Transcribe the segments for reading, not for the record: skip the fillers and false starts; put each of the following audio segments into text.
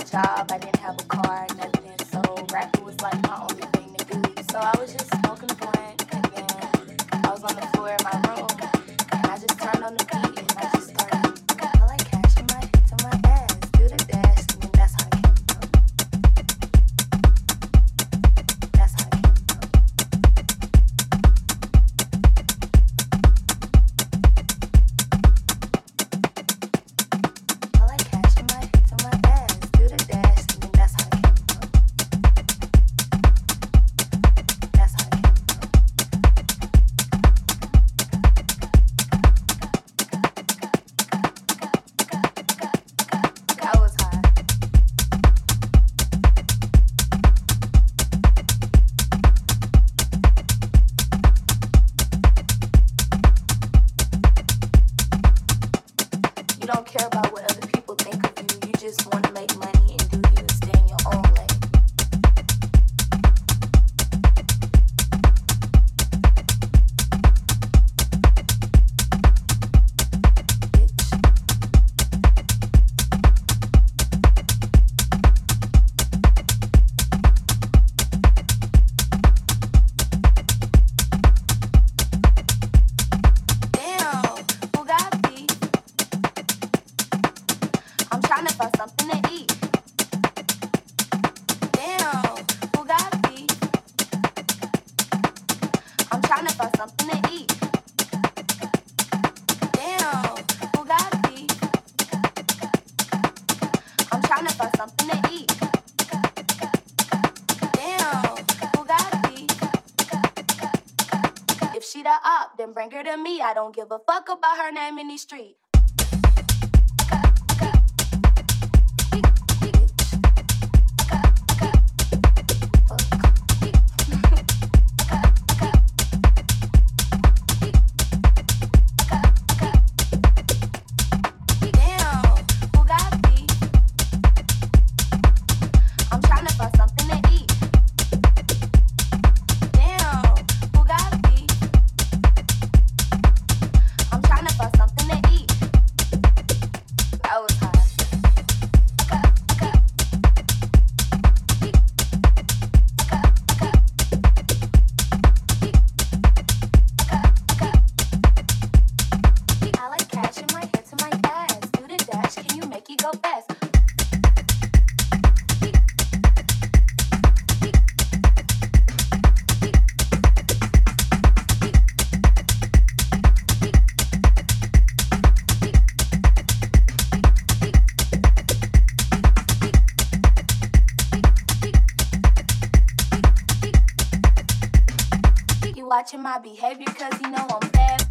a job, I didn't have a car, nothing, so rapping was like my only thing to do. So I was just smoking a blunt, and I was on the floor in my room, and I just turned on the beat, and I just started, I like cash in my, to my ass, do the dash, and that's how I came up. That's how I don't give a fuck about her name in the street. Watching my behavior, cause you know I'm bad.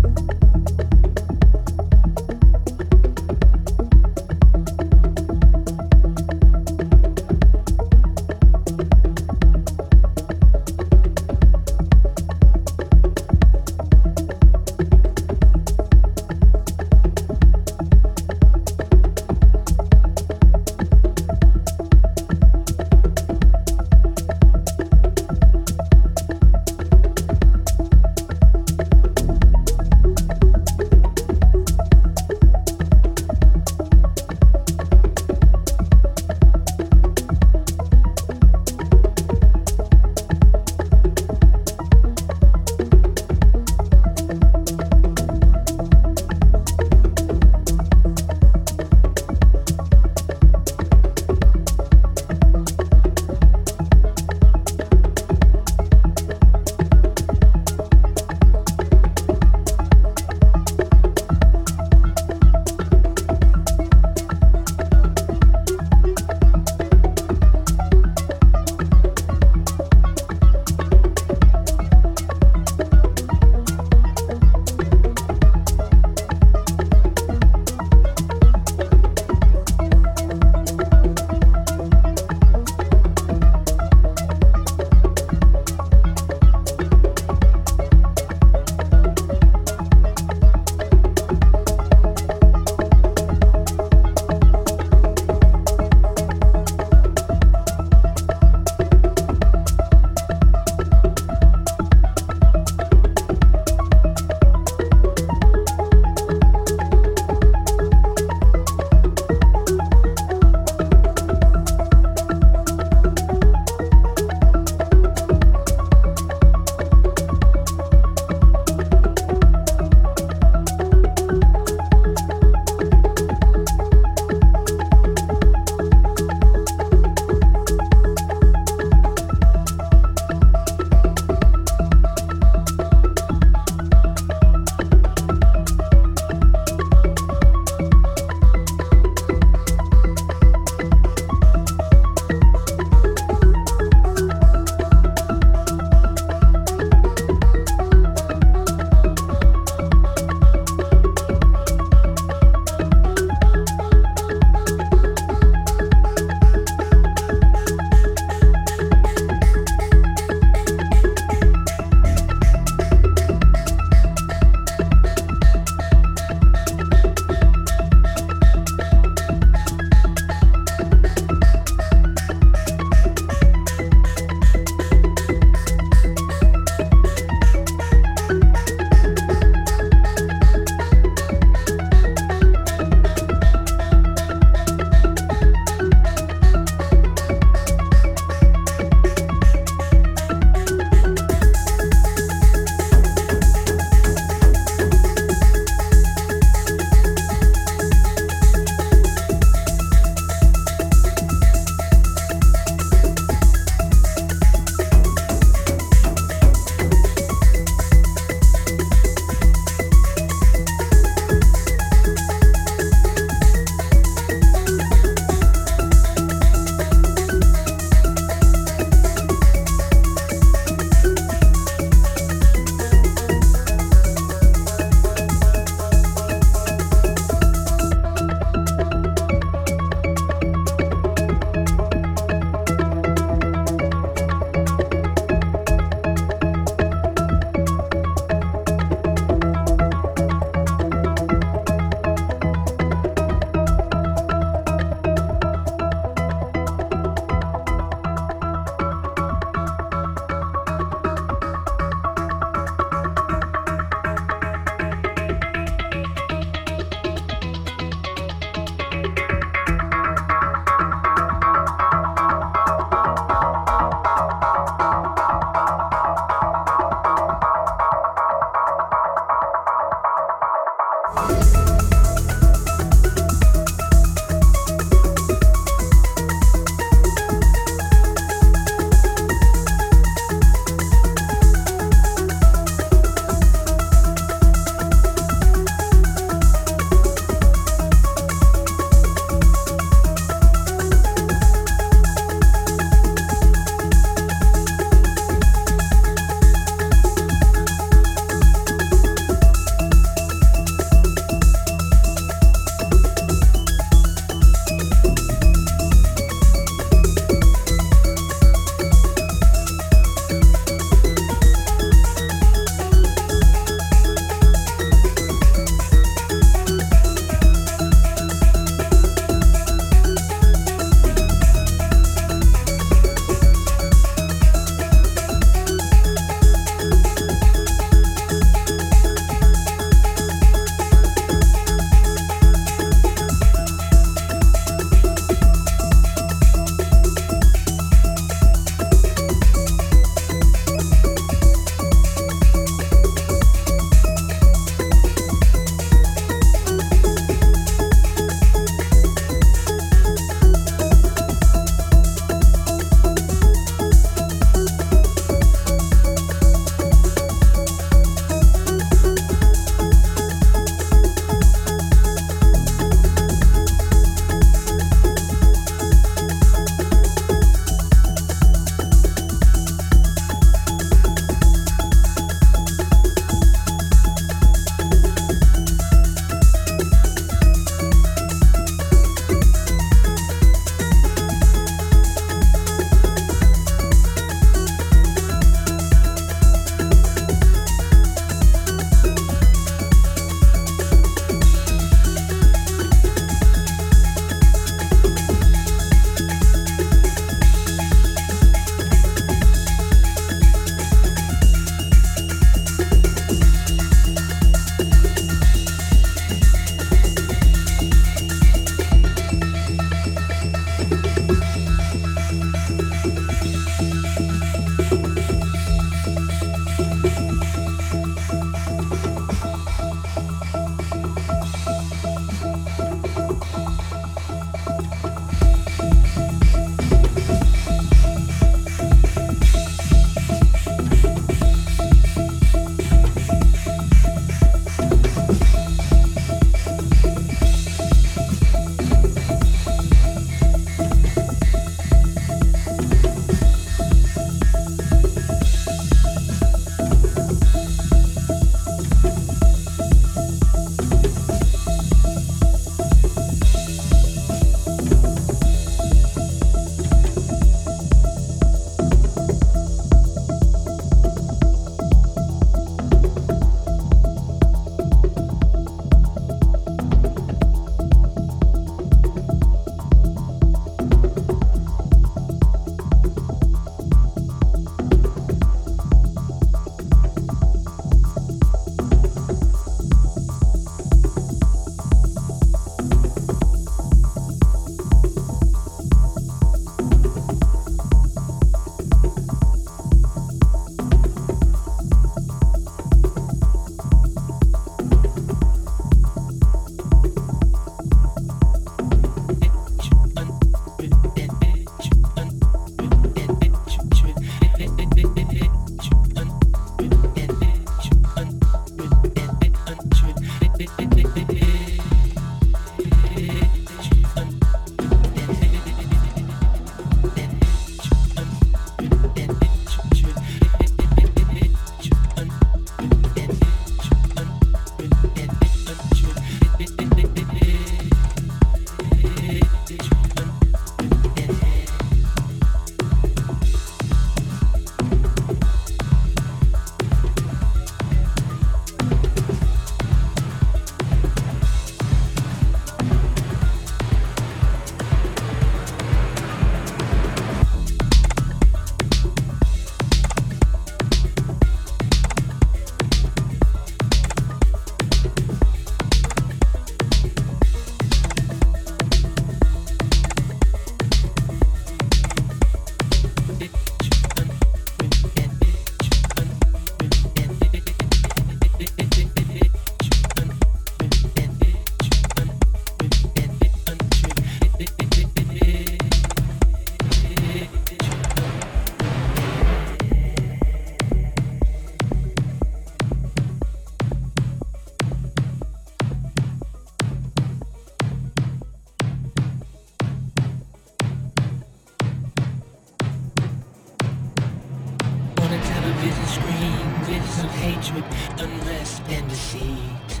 hatred, unrest and deceit.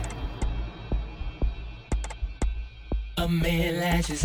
A man lashes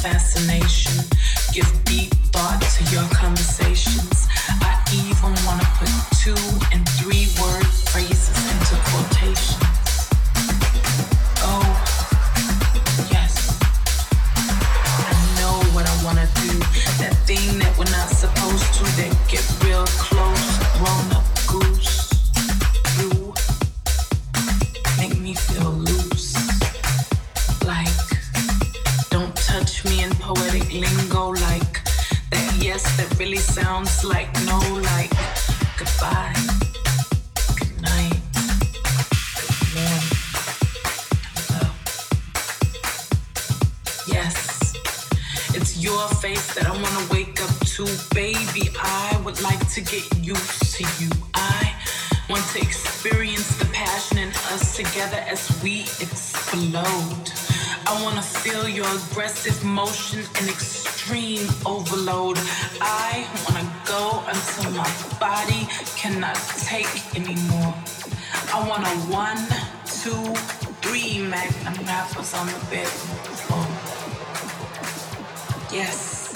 fascination. Give deep thought to your conversations. I even want to put 2 and 3 word phrases into quotations. Oh, yes. I know what I want to do. That thing that we're not supposed to, that get real close, grown up goose. You make me feel loose. Like, don't touch me in poetic lingo, like that yes that really sounds like no, like goodbye, good night, good morning, hello. Yes, it's your face that I wanna wake up to, baby. I would like to get used to you. I want to experience the passion in us together as we explode. I want to feel your aggressive motion and extreme overload. I want to go until my body cannot take anymore. I want a 1, 2, 3 magnum rappers on the bedroom floor. Yes,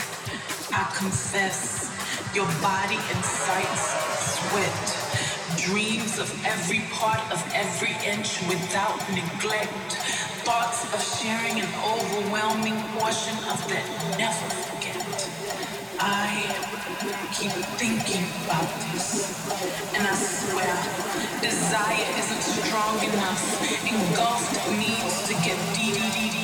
I confess, your body incites sweat. Dreams of every part of every inch without neglect. Thoughts of sharing an overwhelming portion of that never forget. I keep thinking about this, and I swear, desire isn't strong enough. Engulfed needs to get deep.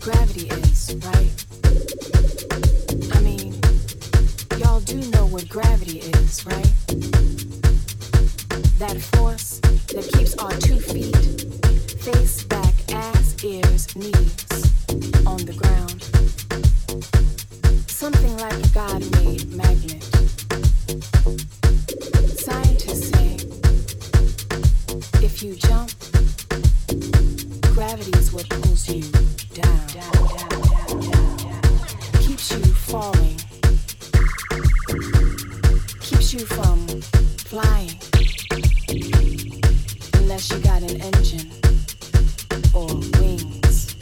gravity is, right? I mean, y'all do know what gravity is, right? That force that keeps our 2 feet, face, back, ass, ears, knees, on the ground. Something like a God-made magnet. Scientists say, if you jump, gravity is what pulls you down, keeps you falling, keeps you from flying, unless you got an engine or wings.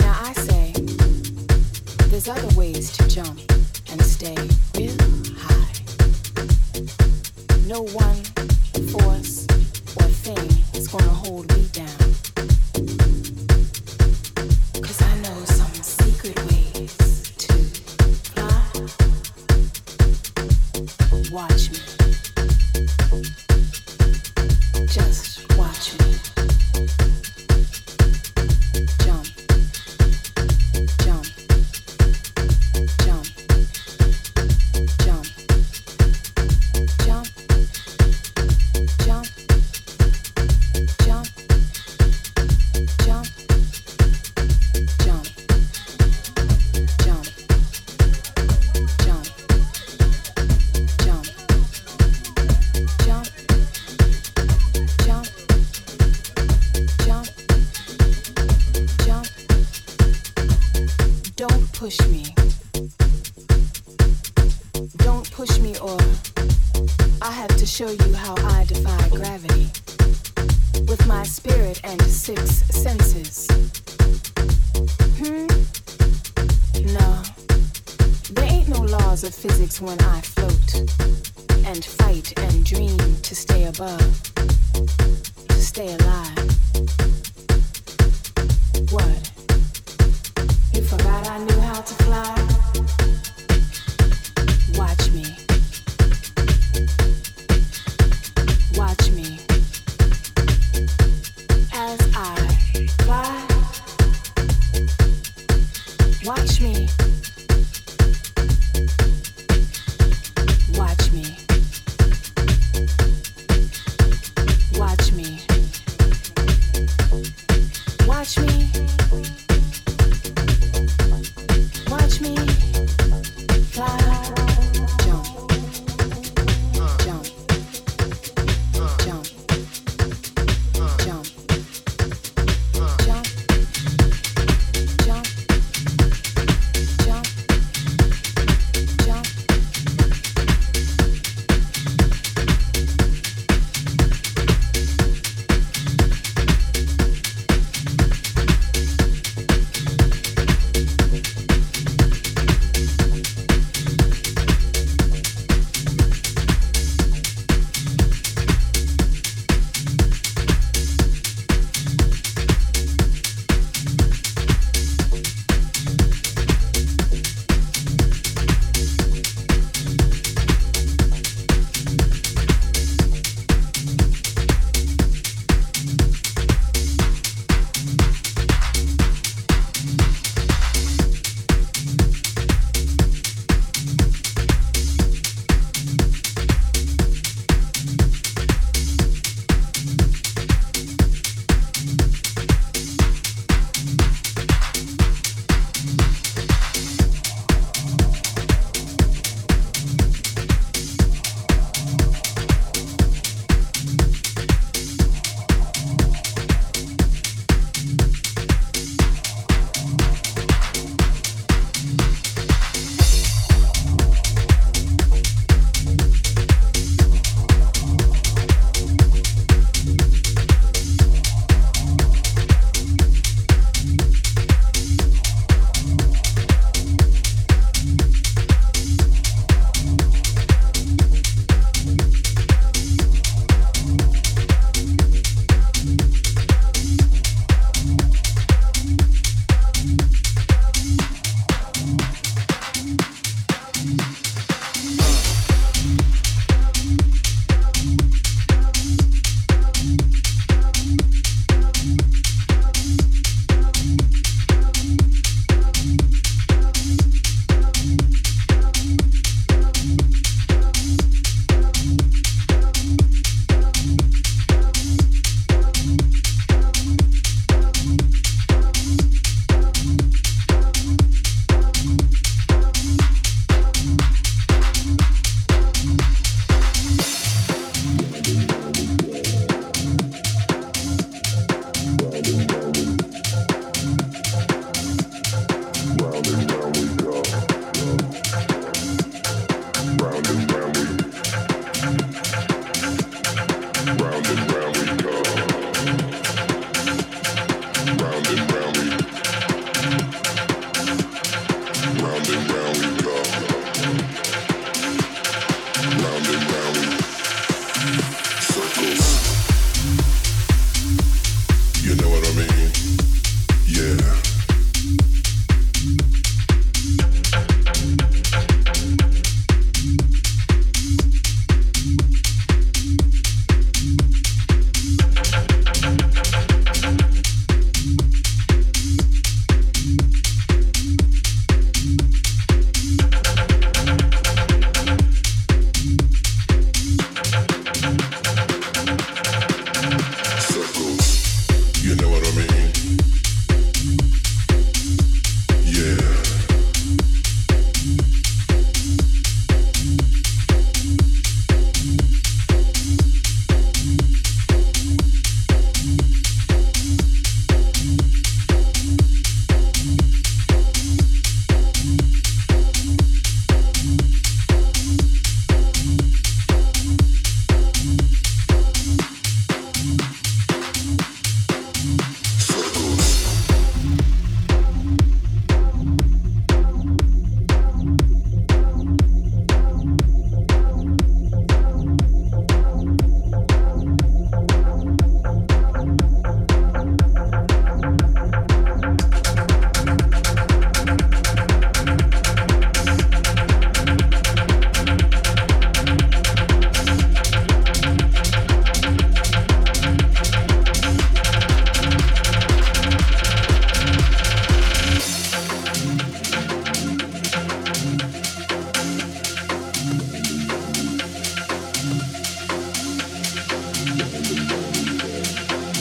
Now I say, there's other ways to jump and stay real high. No one force or thing is gonna hold me down, 'cause I know some secret ways to fly. Watch me, just watch me, jump, jump, jump, jump, jump, jump, jump, jump, jump, jump, jump, jump, jump, jump, jump, jump. Don't push me. Don't push me, or I have to show you how I defy gravity with my spirit and 6 senses. No, there ain't no laws of physics when I float and fight and dream to stay above, to stay alive. What? You forgot I knew how to fly? Watch me. Watch me as I fly. Watch me. Watch me. Watch me. Watch me.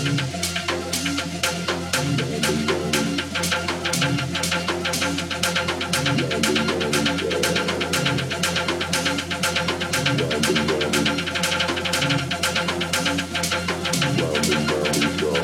Well, we go.